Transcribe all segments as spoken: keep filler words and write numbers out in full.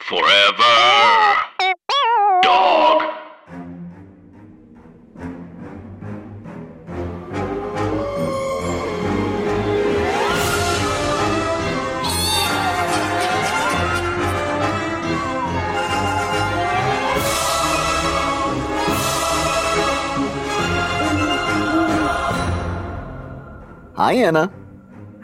Forever Dog. Hi, Anna.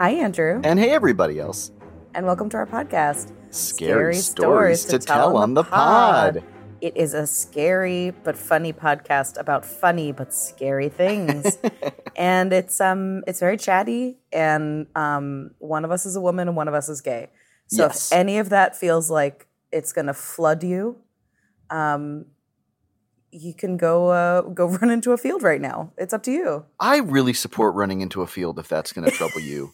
Hi, Andrew. And hey, everybody else. And welcome to our podcast. Scary, scary stories, stories to, to tell, tell on the pod. pod. It is a scary but funny podcast about funny but scary things. And it's um it's very chatty, and um one of us is a woman and one of us is gay. So yes. If any of that feels like it's going to flood you, um you can go uh, go run into a field right now. It's up to you. I really support running into a field if that's going to trouble you.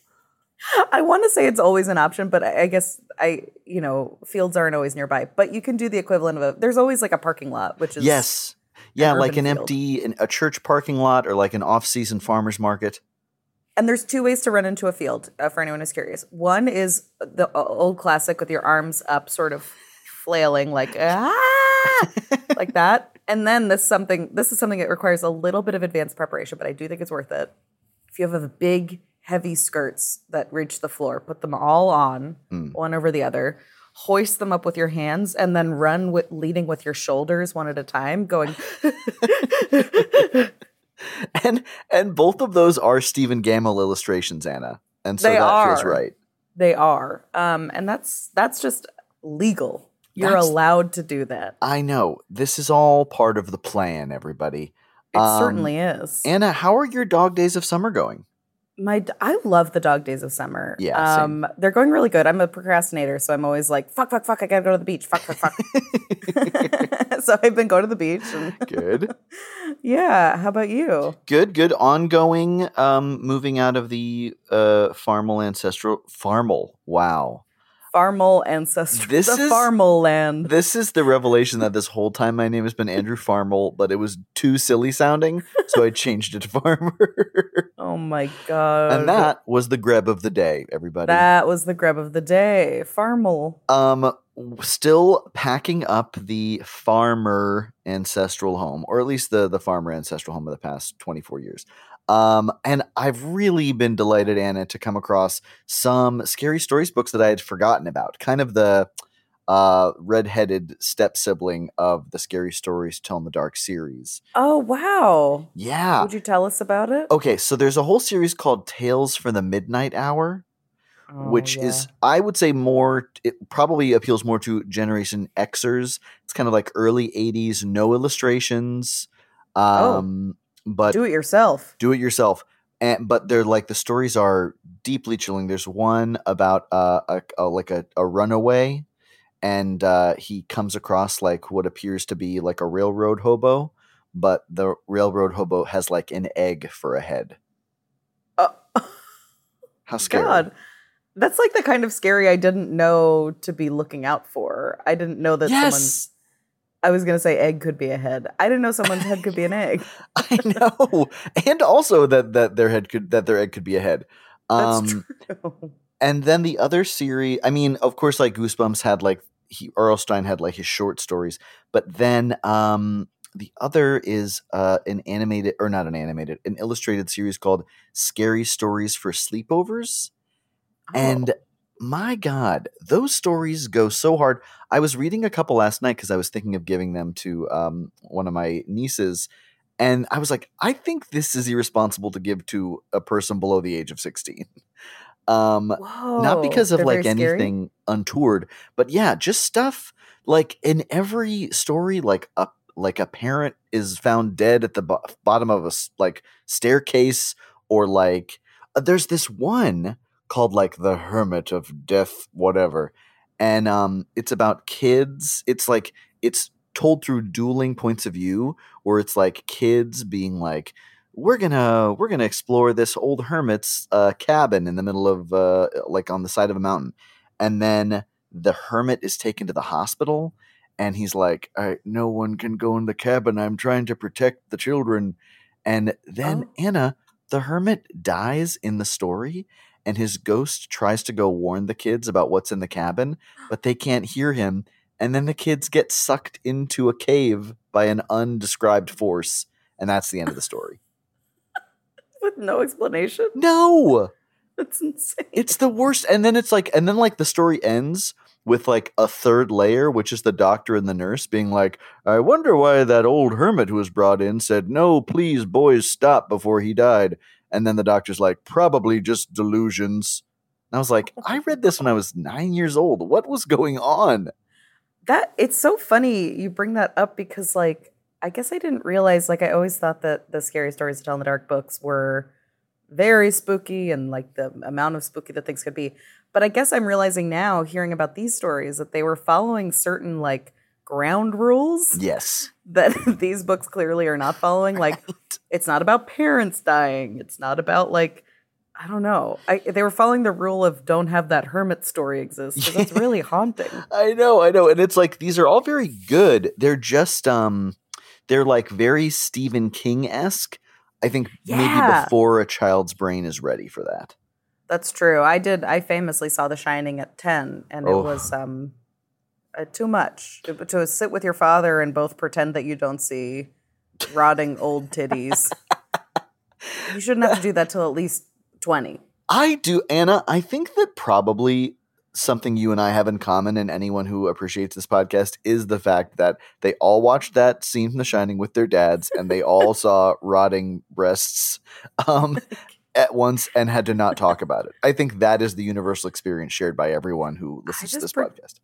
I want to say it's always an option, but I guess I, you know, fields aren't always nearby. But you can do the equivalent of a. There's always like a parking lot, which is yes, yeah, an like an field. empty an, a church parking lot or like an off-season farmer's market. And there's two ways to run into a field uh, for anyone who's curious. One is the old classic with your arms up, sort of flailing like ah, like that. And then this something. This is something that requires a little bit of advanced preparation, but I do think it's worth it. If you have a big heavy skirts that reach the floor, put them all on, mm. one over the other, hoist them up with your hands, and then run with leading with your shoulders one at a time, going. and and both of those are Stephen Gamble illustrations, Anna. And so they that are. feels right. They are. Um, and that's that's just legal. You're that's, allowed to do that. I know. This is all part of the plan, everybody. It um, certainly is. Anna, how are your dog days of summer going? My, I love the dog days of summer. Yeah, same. Um, they're going really good. I'm a procrastinator, so I'm always like, fuck, fuck, fuck, I gotta go to the beach. Fuck, fuck, fuck. So I've been going to the beach. And good. Yeah. How about you? Good, good. Ongoing. Um, moving out of the uh, farmal ancestral farmal. Wow. Farmal ancestral. This the is farmal land. This is the revelation that this whole time my name has been Andrew Farmal, but it was too silly sounding, so I changed it to Farmer. Oh my god! And that was the grab of the day, everybody. That was the grab of the day, Farmal. Um, still packing up the farmer ancestral home, or at least the the farmer ancestral home of the past twenty-four years. Um, and I've really been delighted, Anna, to come across some Scary Stories books that I had forgotten about. Kind of the uh, redheaded step-sibling of the Scary Stories to Tell in the Dark series. Oh, wow. Yeah. Would you tell us about it? Okay, so there's a whole series called Tales for the Midnight Hour, oh, which yeah. is, I would say more, it probably appeals more to Generation Xers. It's kind of like early eighties, no illustrations. Um, oh. But do it yourself. Do it yourself. And but they're like the stories are deeply chilling. There's one about uh, a, a like a, a runaway, and uh, he comes across like what appears to be like a railroad hobo, but the railroad hobo has like an egg for a head. Uh, How scary! God. That's like the kind of scary I didn't know to be looking out for. I didn't know that yes! someone. I was going to say egg could be a head. I didn't know someone's head could be an egg. I know. And also that, that their head could, that their egg could be a head. Um, That's true. And then the other series, I mean, of course, like Goosebumps had like he, Erlstein had like his short stories, but then um, the other is uh, an animated or not an animated, an illustrated series called Scary Stories for Sleepovers. Oh. And my God, those stories go so hard. I was reading a couple last night because I was thinking of giving them to um, one of my nieces. And I was like, I think this is irresponsible to give to a person below the age of sixteen. Um, Whoa, not because of like anything untoward, but yeah, just stuff like in every story, like a, like a parent is found dead at the bo- bottom of a like staircase or like uh, there's this one called like the Hermit of Death, whatever. and um, it's about kids. It's like it's told through dueling points of view, where it's like kids being like, we're gonna we're gonna explore this old hermit's uh, cabin in the middle of uh, like on the side of a mountain, and then the hermit is taken to the hospital. And he's like, all right, no one can go in the cabin. I'm trying to protect the children. And then oh. Anna, the hermit, dies in the story. And his ghost tries to go warn the kids about what's in the cabin. But they can't hear him. And then the kids get sucked into a cave by an undescribed force. And that's the end of the story. With no explanation? No. That's insane. It's the worst. And then it's like, and then like the story ends with like a third layer, which is the doctor and the nurse being like, I wonder why that old hermit who was brought in said, no, please, boys, stop before he died. And then the doctor's like, probably just delusions. And I was like, I read this when I was nine years old. What was going on? That it's so funny you bring that up because like, I guess I didn't realize, like, I always thought that the Scary Stories to Tell in the Dark books were very spooky and like the amount of spooky that things could be. But I guess I'm realizing now, hearing about these stories, that they were following certain like ground rules. Yes. That these books clearly are not following. Like, right. It's not about parents dying. It's not about like, I don't know. I, they were following the rule of don't have that hermit story exist. Because it's really haunting. I know, I know. And it's like, these are all very good. They're just, um, they're like very Stephen King-esque. I think yeah. maybe before a child's brain is ready for that. That's true. I did. I famously saw The Shining at ten, and oh. it was um, uh, too much to, to sit with your father and both pretend that you don't see rotting old titties. You shouldn't have to do that till at least twenty. I do, Anna. I think that probably something you and I have in common, and anyone who appreciates this podcast, is the fact that they all watched that scene from The Shining with their dads, and they all saw rotting breasts um, at once and had to not talk about it. I think that is the universal experience shared by everyone who listens to this pre- podcast.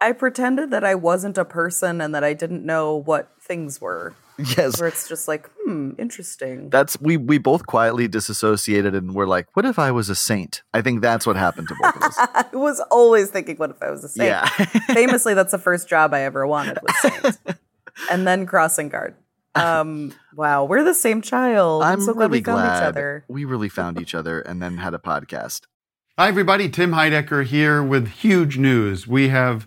I pretended that I wasn't a person and that I didn't know what things were. Yes. Where it's just like, hmm, interesting. That's we we both quietly disassociated and were like, what if I was a saint? I think that's what happened to both of us. I was always thinking, what if I was a saint? Yeah. Famously, that's the first job I ever wanted was saint. And then crossing guard. Um, wow, we're the same child. I'm, I'm so really glad we found glad each other. We really found each other and then had a podcast. Hi, everybody. Tim Heidecker here with huge news. We have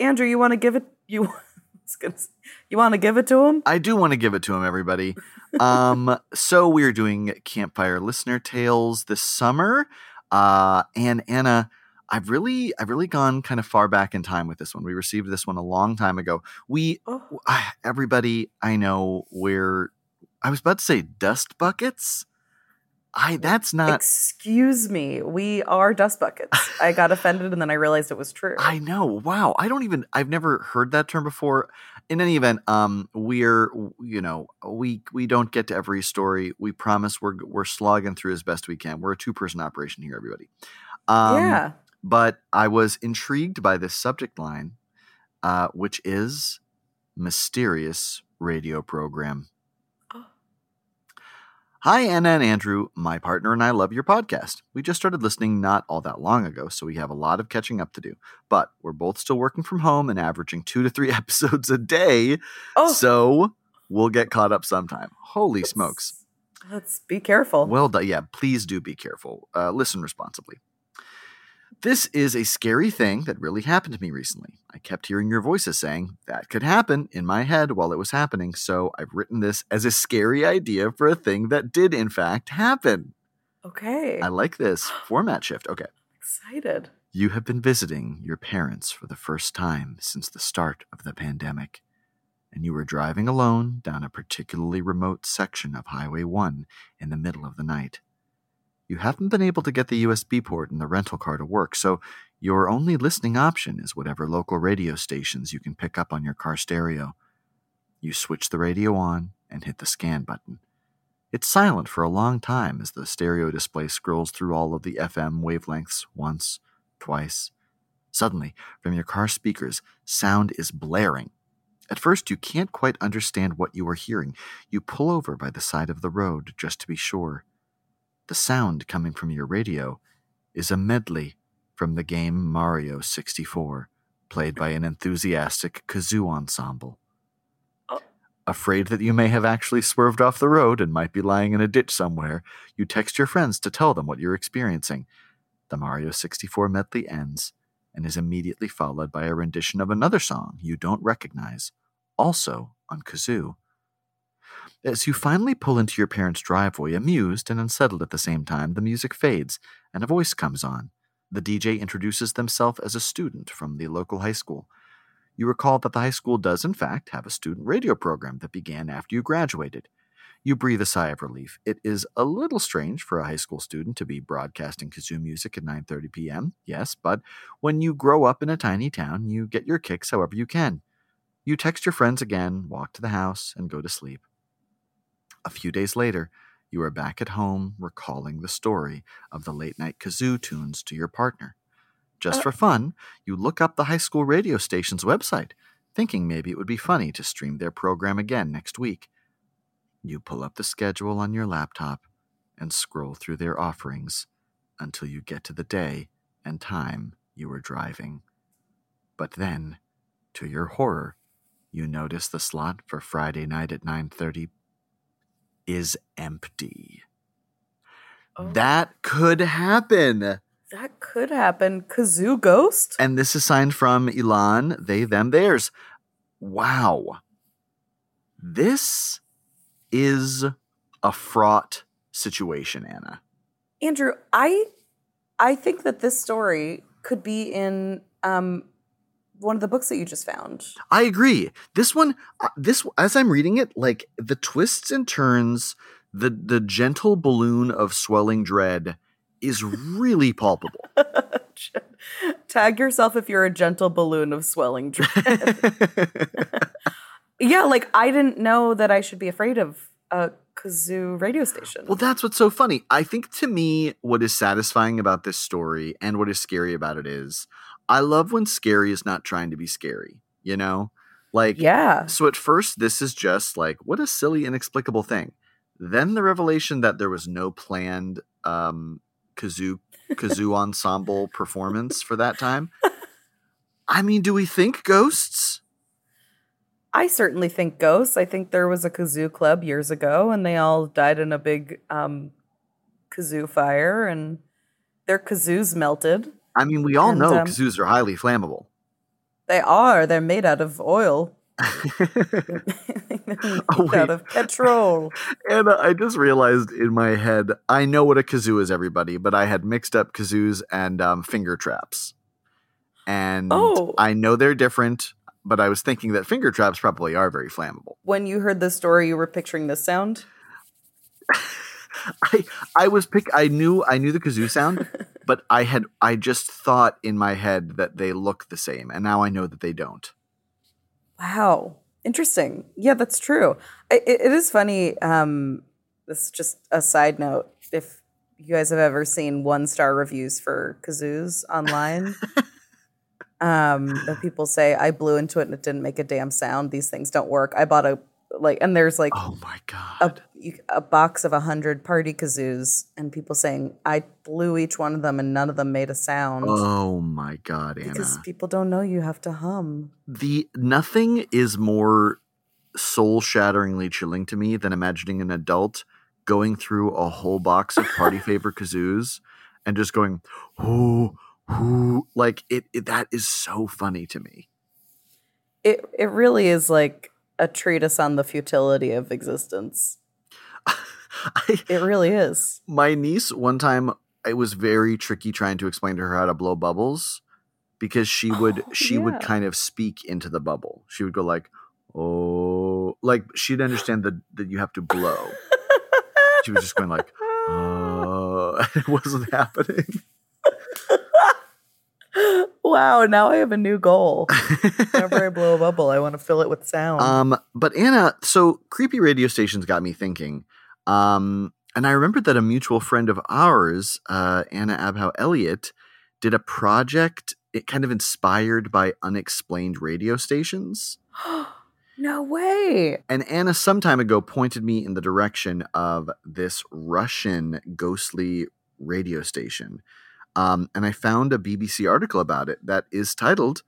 Andrew, you want to give it you gonna, you want to give it to him? I do want to give it to him, everybody. Um, so we are doing Campfire Listener Tales this summer, uh, and Anna, I've really, I've really gone kind of far back in time with this one. We received this one a long time ago. We, oh. everybody, I know we're. I was about to say dust buckets. I that's not. Excuse me. We are dust buckets. I got offended and then I realized it was true. I know. Wow. I don't even. I've never heard that term before. In any event, um, we're you know we we don't get to every story. We promise we're we're slogging through as best we can. We're a two person operation here, everybody. Um, yeah. But I was intrigued by this subject line, uh, which is mysterious radio program. Hi, Anna and Andrew. My partner and I love your podcast. We just started listening not all that long ago, so we have a lot of catching up to do. But we're both still working from home and averaging two to three episodes a day. Oh. So we'll get caught up sometime. Holy let's, smokes. Let's be careful. Well done. Yeah, please do be careful. Uh, listen responsibly. This is a scary thing that really happened to me recently. I kept hearing your voices saying that could happen in my head while it was happening, so I've written this as a scary idea for a thing that did, in fact, happen. Okay. I like this format shift. Okay. I'm excited. You have been visiting your parents for the first time since the start of the pandemic, and you were driving alone down a particularly remote section of Highway one in the middle of the night. You haven't been able to get the U S B port in the rental car to work, so your only listening option is whatever local radio stations you can pick up on your car stereo. You switch the radio on and hit the scan button. It's silent for a long time as the stereo display scrolls through all of the F M wavelengths once, twice. Suddenly, from your car speakers, sound is blaring. At first, you can't quite understand what you are hearing. You pull over by the side of the road just to be sure. The sound coming from your radio is a medley from the game Mario sixty-four, played by an enthusiastic kazoo ensemble. Afraid that you may have actually swerved off the road and might be lying in a ditch somewhere, you text your friends to tell them what you're experiencing. The Mario sixty-four medley ends and is immediately followed by a rendition of another song you don't recognize, also on kazoo. As you finally pull into your parents' driveway, amused and unsettled at the same time, the music fades and a voice comes on. The D J introduces themselves as a student from the local high school. You recall that the high school does, in fact, have a student radio program that began after you graduated. You breathe a sigh of relief. It is a little strange for a high school student to be broadcasting kazoo music at nine thirty p.m., yes, but when you grow up in a tiny town, you get your kicks however you can. You text your friends again, walk to the house, and go to sleep. A few days later, you are back at home recalling the story of the late-night kazoo tunes to your partner. Just for fun, you look up the high school radio station's website, thinking maybe it would be funny to stream their program again next week. You pull up the schedule on your laptop and scroll through their offerings until you get to the day and time you were driving. But then, to your horror, you notice the slot for Friday night at nine thirty is empty. Oh. That could happen. That could happen. Kazoo ghost? And this is signed from Ilan, they, them, theirs. Wow. This is a fraught situation, Anna. Andrew, I I think that this story could be in um, one of the books that you just found. I agree. This one, uh, this as I'm reading it, like the twists and turns, the the gentle balloon of swelling dread is really palpable. Tag yourself if you're a gentle balloon of swelling dread. Yeah, like I didn't know that I should be afraid of a kazoo radio station. Well, that's what's so funny. I think to me, what is satisfying about this story and what is scary about it is I love when scary is not trying to be scary, you know? Like, yeah. So at first, this is just like, what a silly, inexplicable thing. Then the revelation that there was no planned um, kazoo kazoo ensemble performance for that time. I mean, do we think ghosts? I certainly think ghosts. I think there was a kazoo club years ago, and they all died in a big um, kazoo fire, and their kazoos melted. I mean, we all and, know um, kazoos are highly flammable. They are. They're made out of oil. Oh, wait. Out of petrol. And uh, I just realized in my head, I know what a kazoo is, everybody, but I had mixed up kazoos and um, finger traps. And oh. I know they're different, but I was thinking that finger traps probably are very flammable. When you heard this story, you were picturing this sound? I I was pick I knew I knew the kazoo sound, but I had I just thought in my head that they look the same, and now I know that they don't. Wow. Interesting. Yeah, that's true. It, it is funny. Um, this is just a side note. If you guys have ever seen one-star reviews for kazoos online, um, that people say, I blew into it and it didn't make a damn sound. These things don't work. I bought a, like, and there's like oh my God. A, a box of one hundred party kazoos and people saying, I blew each one of them and none of them made a sound. Oh my God, Anna. Because people don't know you have to hum. The nothing is more soul-shatteringly chilling to me than imagining an adult going through a whole box of party favor kazoos and just going, ooh, ooh. Like, it, it, that is so funny to me. It It really is like a treatise on the futility of existence. I, it really is. My niece one time it was very tricky trying to explain to her how to blow bubbles, because she would oh, she yeah. would kind of speak into the bubble. She would go like, oh, like she'd understand that that you have to blow. She was just going like, oh, it wasn't happening. Wow, now I have a new goal. Whenever I blow a bubble, I want to fill it with sound. Um, but Anna, so creepy radio stations got me thinking. Um, and I remembered that a mutual friend of ours, uh, Anna Abhow Elliott, did a project it kind of inspired by unexplained radio stations. No way. And Anna some time ago pointed me in the direction of this Russian ghostly radio station. Um, and I found a B B C article about it that is titled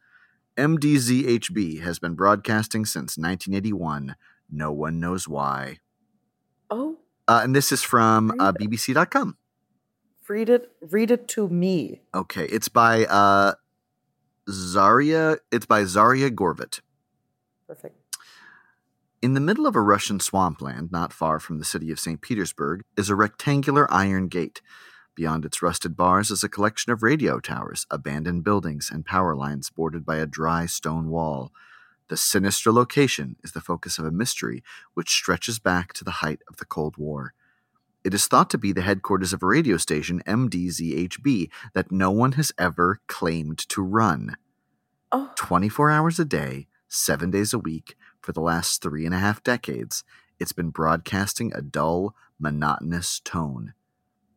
M D Z H B has been broadcasting since nineteen eighty-one. No one knows why. Oh. Uh, and this is from uh, B B C dot com. Read it. Read it to me. Okay. It's by uh, Zarya. It's by Zarya Gorvit. Perfect. In the middle of a Russian swampland, not far from the city of Saint Petersburg, is a rectangular iron gate. Beyond its rusted bars is a collection of radio towers, abandoned buildings, and power lines bordered by a dry stone wall. The sinister location is the focus of a mystery which stretches back to the height of the Cold War. It is thought to be the headquarters of a radio station, M D Z H B, that no one has ever claimed to run. Oh. twenty-four hours a day, seven days a week, for the last three and a half decades, it's been broadcasting a dull, monotonous tone.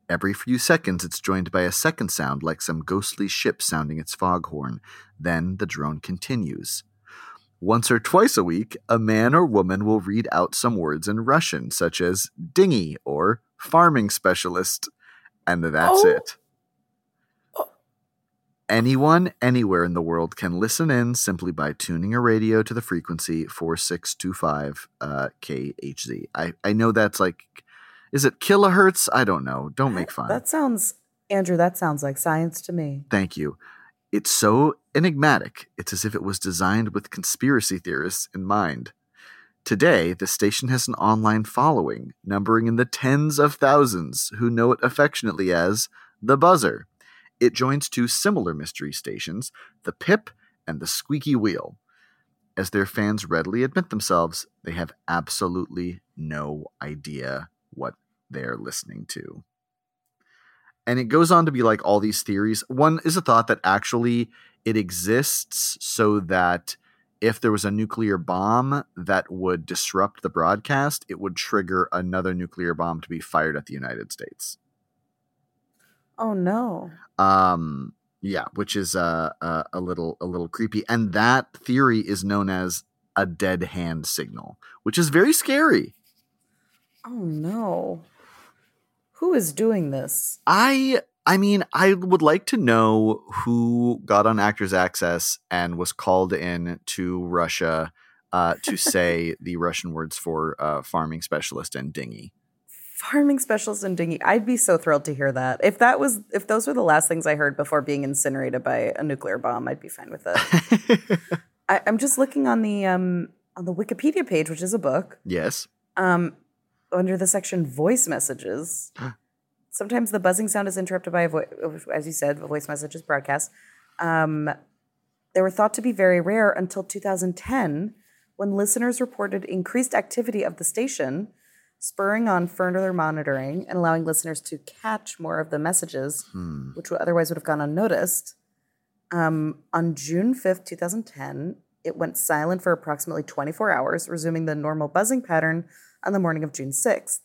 Every few seconds, it's joined by a second sound like some ghostly ship sounding its foghorn. Then the drone continues. Once or twice a week, a man or woman will read out some words in Russian, such as dinghy or farming specialist, and that's oh. it. Oh. Anyone, anywhere in the world can listen in simply by tuning a radio to the frequency four six two five uh, K H Z. I, I know that's like... Is it kilohertz? I don't know. Don't make fun. That sounds, Andrew, that sounds like science to me. Thank you. It's so enigmatic. It's as if it was designed with conspiracy theorists in mind. Today, the station has an online following, numbering in the tens of thousands, who know it affectionately as The Buzzer. It joins two similar mystery stations, The Pip and The Squeaky Wheel. As their fans readily admit themselves, they have absolutely no idea what they're listening to. And it goes on to be like all these theories. One is a thought that actually it exists so that if there was a nuclear bomb that would disrupt the broadcast, it would trigger another nuclear bomb to be fired at the United States. Oh no. Um, yeah, which is uh, uh, a little, a little creepy. And that theory is known as a dead hand signal, which is very scary. Oh no. Who is doing this? I I mean, I would like to know who got on Actors Access and was called in to Russia uh, to say the Russian words for uh, farming specialist and dinghy. Farming specialist and dinghy. I'd be so thrilled to hear that. If that was if those were the last things I heard before being incinerated by a nuclear bomb, I'd be fine with it. I, I'm just looking on the um, on the Wikipedia page, which is a book. Yes. Um Under the section voice messages, sometimes the buzzing sound is interrupted by a voice, as you said, a voice message is broadcast. Um, they were thought to be very rare until two thousand ten, when listeners reported increased activity of the station, spurring on further monitoring and allowing listeners to catch more of the messages, hmm. which otherwise would have gone unnoticed. Um, on June fifth, twenty ten, it went silent for approximately twenty-four hours, resuming the normal buzzing pattern on the morning of June sixth.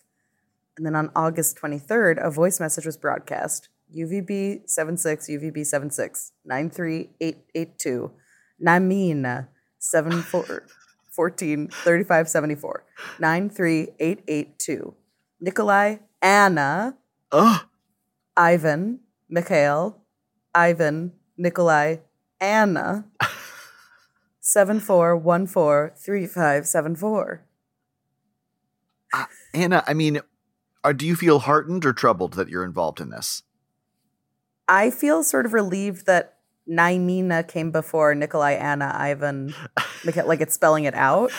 And then on August twenty-third, a voice message was broadcast. U V B seventy-six, U V B seventy-six, nine three eight eight two, Naima, seven four one four three five seven four, nine three eight eight two. Nikolai, Anna, oh. Ivan, Mikhail, Ivan, Nikolai, Anna, seven four one four three five seven four. Uh, Anna, I mean, are, do you feel heartened or troubled that you're involved in this? I feel sort of relieved that Naimina came before Nikolai, Anna, Ivan, like it's spelling it out.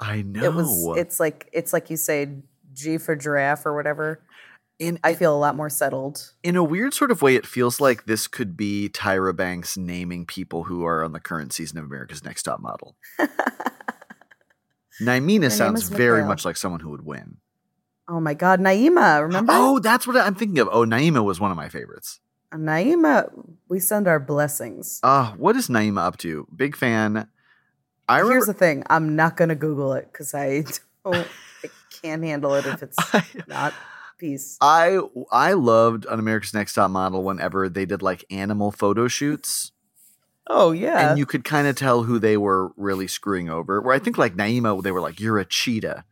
I know. It was, it's like it's like you say G for giraffe or whatever. In, I feel a lot more settled. In a weird sort of way, it feels like this could be Tyra Banks naming people who are on the current season of America's Next Top Model. Naima sounds very much like someone who would win. Oh my God, Naima, remember? Oh, that's what I'm thinking of. Oh, Naima was one of my favorites. Naima, we send our blessings. Uh, what is Naima up to? Big fan. I Here's remember- the thing. I'm not going to Google it because I don't I can't handle it if it's I, not... Piece. I I loved on America's Next Top Model whenever they did like animal photo shoots. Oh yeah, and you could kind of tell who they were really screwing over. Where I think like Naima, they were like, "You're a cheetah,"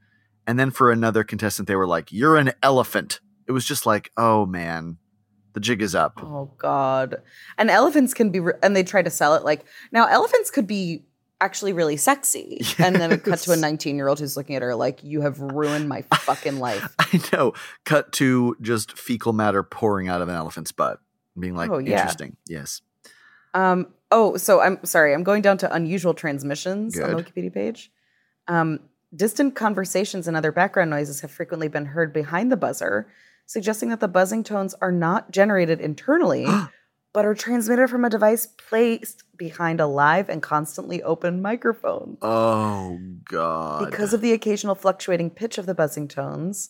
and then for another contestant, they were like, "You're an elephant." It was just like, "Oh man, the jig is up." Oh God, and elephants can be, re- and they try to sell it like now. Elephants could be actually really sexy. Yes. And then it cut to a nineteen-year-old who's looking at her like, you have ruined my fucking life. I know. Cut to just fecal matter pouring out of an elephant's butt. Being like, oh, yeah. Interesting. Yes. Um. Oh, so I'm sorry. I'm going down to unusual transmissions. Good. On the Wikipedia page. Um, distant conversations and other background noises have frequently been heard behind the buzzer, suggesting that the buzzing tones are not generated internally, but are transmitted from a device placed behind a live and constantly open microphone. Oh, God. Because of the occasional fluctuating pitch of the buzzing tones,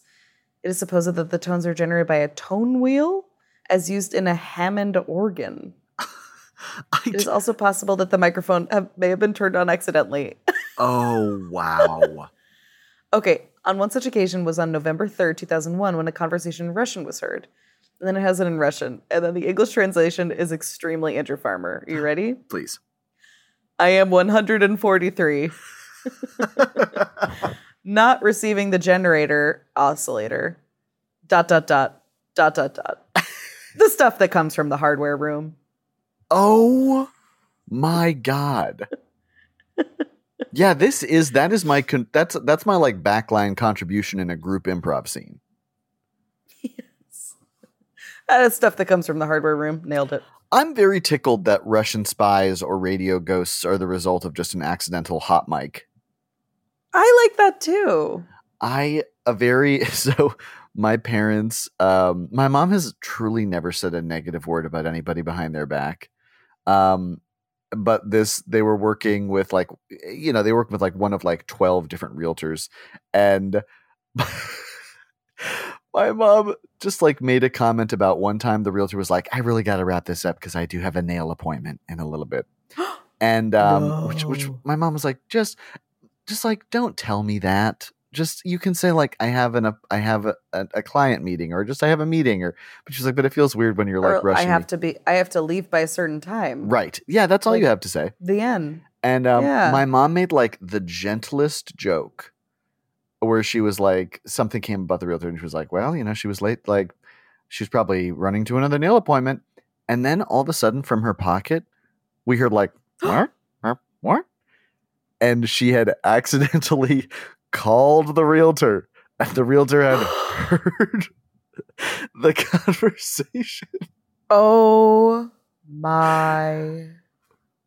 it is supposed that the tones are generated by a tone wheel as used in a Hammond organ. It is d- also possible that the microphone have, may have been turned on accidentally. Oh, wow. Okay. On one such occasion was on November third, two thousand one, when a conversation in Russian was heard. And then it has it in Russian. And then the English translation is extremely interfarmer. Are you ready? Please. I am one hundred forty-three. Not receiving the generator oscillator. Dot, dot, dot. Dot, dot, dot. The stuff that comes from the hardware room. Oh, my God. Yeah, this is, that is my, con- that's, that's my like backline contribution in a group improv scene. That's stuff that comes from the hardware room. Nailed it. I'm very tickled that Russian spies or radio ghosts are the result of just an accidental hot mic. I like that too. I, a very, so my parents, um, my mom has truly never said a negative word about anybody behind their back. Um, but this, they were working with like, you know, they work with like one of like twelve different realtors, and my mom just like made a comment about one time the realtor was like, I really got to wrap this up because I do have a nail appointment in a little bit. And um, which, which my mom was like, just just like, don't tell me that. Just you can say like I have an a, I have a, a, a client meeting, or just I have a meeting, or but she's like, but it feels weird when you're like rushing. I have me. to be I have to leave by a certain time. Right. Yeah. That's all like, you have to say. The end. And um, yeah. My mom made like the gentlest joke, where she was like, something came about the realtor and she was like, well, you know, she was late. Like she's probably running to another nail appointment. And then all of a sudden from her pocket, we heard like, what? What? And she had accidentally called the realtor, and the realtor had heard the conversation. Oh my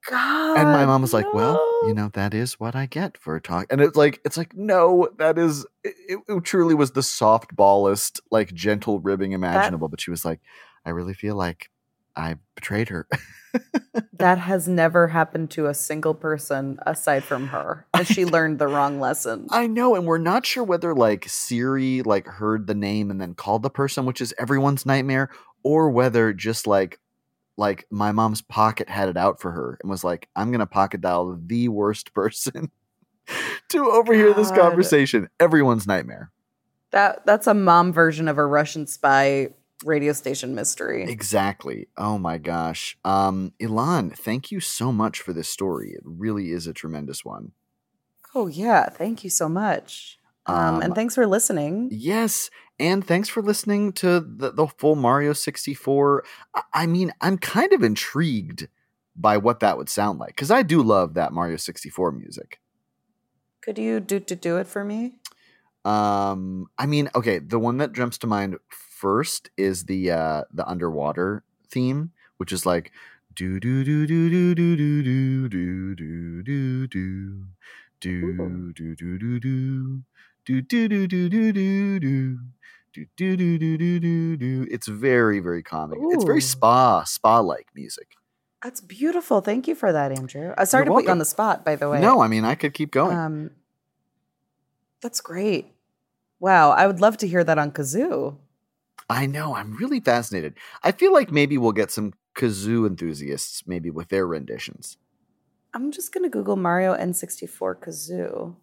God. And my mom was like, no. Well, you know, that is what I get for a talk. And it's like, it's like, no, that is, it, it truly was the softballest, like gentle ribbing imaginable. That, but she was like, I really feel like I betrayed her. That has never happened to a single person aside from her. And she learned the wrong lesson. I know. And we're not sure whether like Siri like heard the name and then called the person, which is everyone's nightmare, or whether just like, Like my mom's pocket had it out for her and was like, I'm going to pocket dial the worst person to overhear God. This conversation. Everyone's nightmare. That That's a mom version of a Russian spy radio station mystery. Exactly. Oh my gosh. Um, Ilan, thank you so much for this story. It really is a tremendous one. Oh yeah. Thank you so much. Um, um, and thanks for listening. Yes. And thanks for listening to the, the full Mario sixty-four. I mean, I'm kind of intrigued by what that would sound like, because I do love that Mario sixty-four music. Could you do to do it for me? Um, I mean, okay, the one that jumps to mind first is the uh, the underwater theme, which is like do do do do do do do do do do do do do do do do do do do do do do do do do do do do do do do do. It's very, very calming. Ooh. It's very spa, spa-like music. That's beautiful. Thank you for that, Andrew. Uh, sorry You're to welcome. Put you on the spot, by the way. No, I mean, I could keep going. Um, that's great. Wow. I would love to hear that on kazoo. I know. I'm really fascinated. I feel like maybe we'll get some kazoo enthusiasts maybe with their renditions. I'm just going to Google Mario N sixty-four kazoo.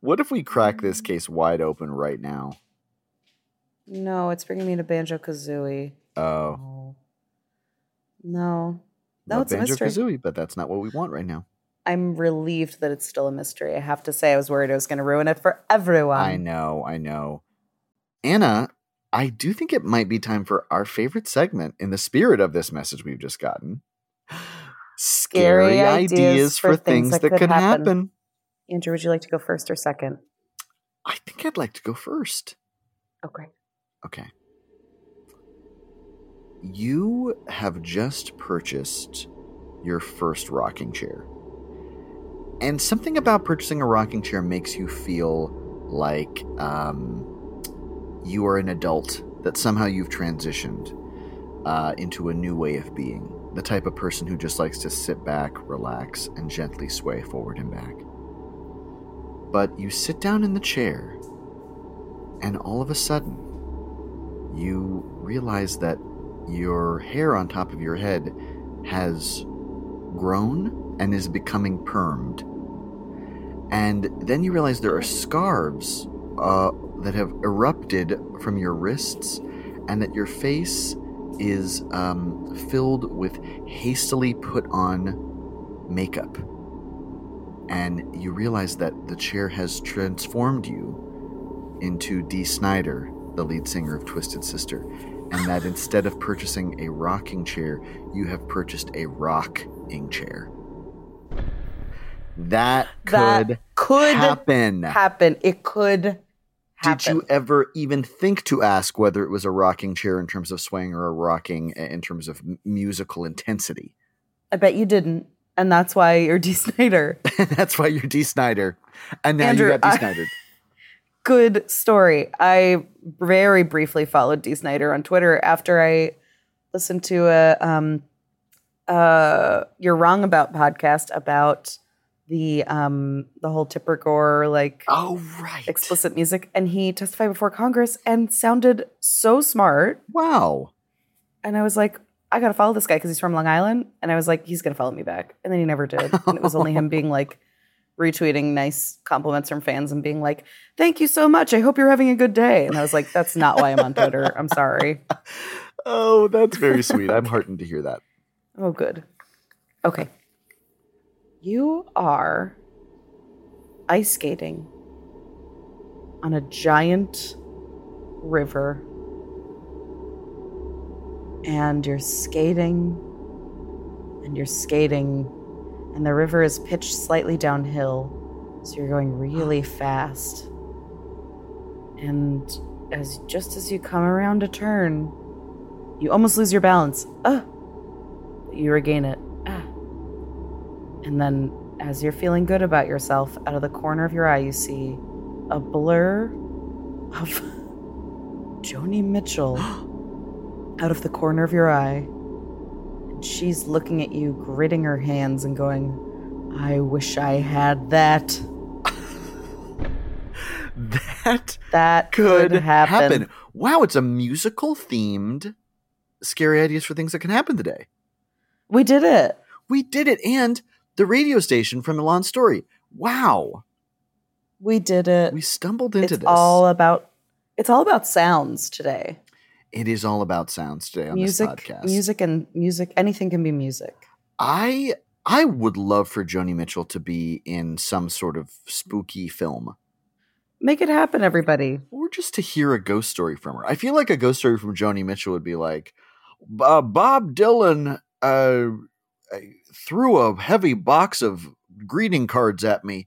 What if we crack this case wide open right now? No, it's bringing me to Banjo-Kazooie. Oh. No. No, it's a mystery. Banjo-Kazooie, but that's not what we want right now. I'm relieved that it's still a mystery. I have to say, I was worried I was going to ruin it for everyone. I know, I know. Anna, I do think it might be time for our favorite segment in the spirit of this message we've just gotten. Scary, Scary ideas, ideas for things, things that, that could, could happen. happen. Andrew, would you like to go first or second? I think I'd like to go first. Okay. Okay. You have just purchased your first rocking chair. And something about purchasing a rocking chair makes you feel like um, you are an adult, that somehow you've transitioned uh, into a new way of being. The type of person who just likes to sit back, relax, and gently sway forward and back. But you sit down in the chair, and all of a sudden, you realize that your hair on top of your head has grown and is becoming permed. And then you realize there are scarves uh, that have erupted from your wrists, and that your face is um, filled with hastily put on makeup. And you realize that the chair has transformed you into Dee Snider, the lead singer of Twisted Sister, and that instead of purchasing a rocking chair, you have purchased a rocking chair. That could, that could happen. happen. It could happen. Did you ever even think to ask whether it was a rocking chair in terms of swaying or a rocking in terms of musical intensity? I bet you didn't. And that's why you're Dee Snider. that's why you're Dee Snider. And now Andrew, you got Dee Snider. Good story. I very briefly followed Dee Snider on Twitter after I listened to a um, uh, You're Wrong About podcast about the um, the whole Tipper Gore, like, oh, right. explicit music. And he testified before Congress and sounded so smart. Wow. And I was like, I got to follow this guy because he's from Long Island. And I was like, he's going to follow me back. And then he never did. And it was only him being like, retweeting nice compliments from fans and being like, thank you so much. I hope you're having a good day. And I was like, that's not why I'm on Twitter. I'm sorry. Oh, that's very sweet. I'm heartened to hear that. Oh, good. Okay. You are ice skating on a giant river. And you're skating, and you're skating, and the river is pitched slightly downhill, so you're going really fast. And as just as you come around a turn, you almost lose your balance. Ah! You regain it. Ah! And then, as you're feeling good about yourself, out of the corner of your eye, you see a blur of Joni Mitchell. Out of the corner of your eye, and she's looking at you, gritting her hands and going, I wish I had that. that that could, could happen. happen. Wow, it's a musical-themed Scary Ideas for Things That Can Happen today. We did it. We did it, and the radio station from Ilan's story. Wow. We did it. We stumbled into it's this. All about, it's all about sounds today. It is all about sounds today on music, this podcast. Music and music. Anything can be music. I I would love for Joni Mitchell to be in some sort of spooky film. Make it happen, everybody. Or just to hear a ghost story from her. I feel like a ghost story from Joni Mitchell would be like, uh, Bob Dylan uh, threw a heavy box of greeting cards at me.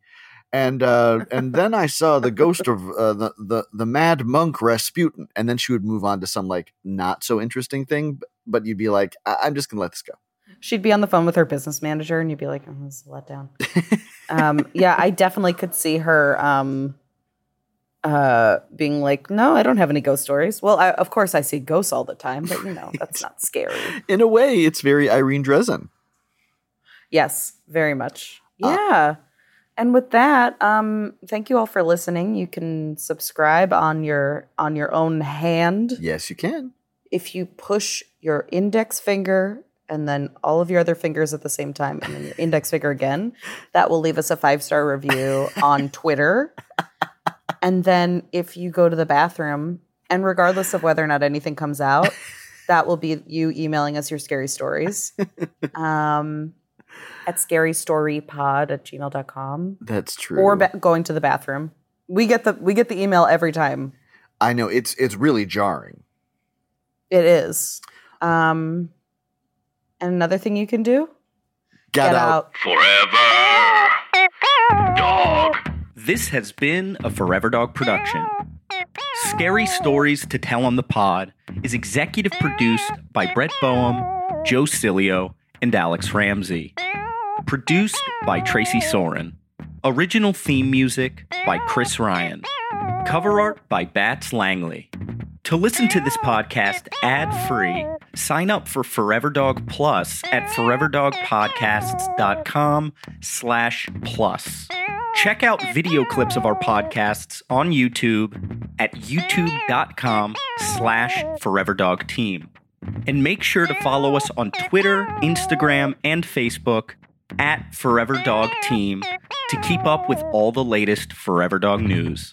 And uh, and then I saw the ghost of uh, the, the the mad monk Rasputin, and then she would move on to some like not so interesting thing. But you'd be like, I- I'm just gonna let this go. She'd be on the phone with her business manager, and you'd be like, oh, this is a letdown. um, yeah, I definitely could see her um, uh, being like, no, I don't have any ghost stories. Well, I, of course I see ghosts all the time, but you know, that's not scary. In a way, it's very Irene Dresen. Yes, very much. Yeah. Uh, and with that, um, thank you all for listening. You can subscribe on your on your own hand. Yes, you can. If you push your index finger and then all of your other fingers at the same time, and then your index finger again, that will leave us a five-star review on Twitter. And then if you go to the bathroom, and regardless of whether or not anything comes out, that will be you emailing us your scary stories um, at scary story pod at gmail dot com. That's true. Or ba- going to the bathroom. We get the we get the email every time. I know. It's, it's really jarring. It is. Um, and another thing you can do? Get, Get out. out. Forever Dog. This has been a Forever Dog production. Scary Stories to Tell on the Pod is executive produced by Brett Boehm, Joe Cilio, and Alex Ramsey. Produced by Tracy Soren. Original theme music by Chris Ryan. Cover art by Bats Langley. To listen to this podcast ad-free, sign up for Forever Dog Plus at forever dog podcasts dot com slash plus. Check out video clips of our podcasts on YouTube at youtube dot com slash forever dog team. And make sure to follow us on Twitter, Instagram, and Facebook at Forever Dog Team to keep up with all the latest Forever Dog news.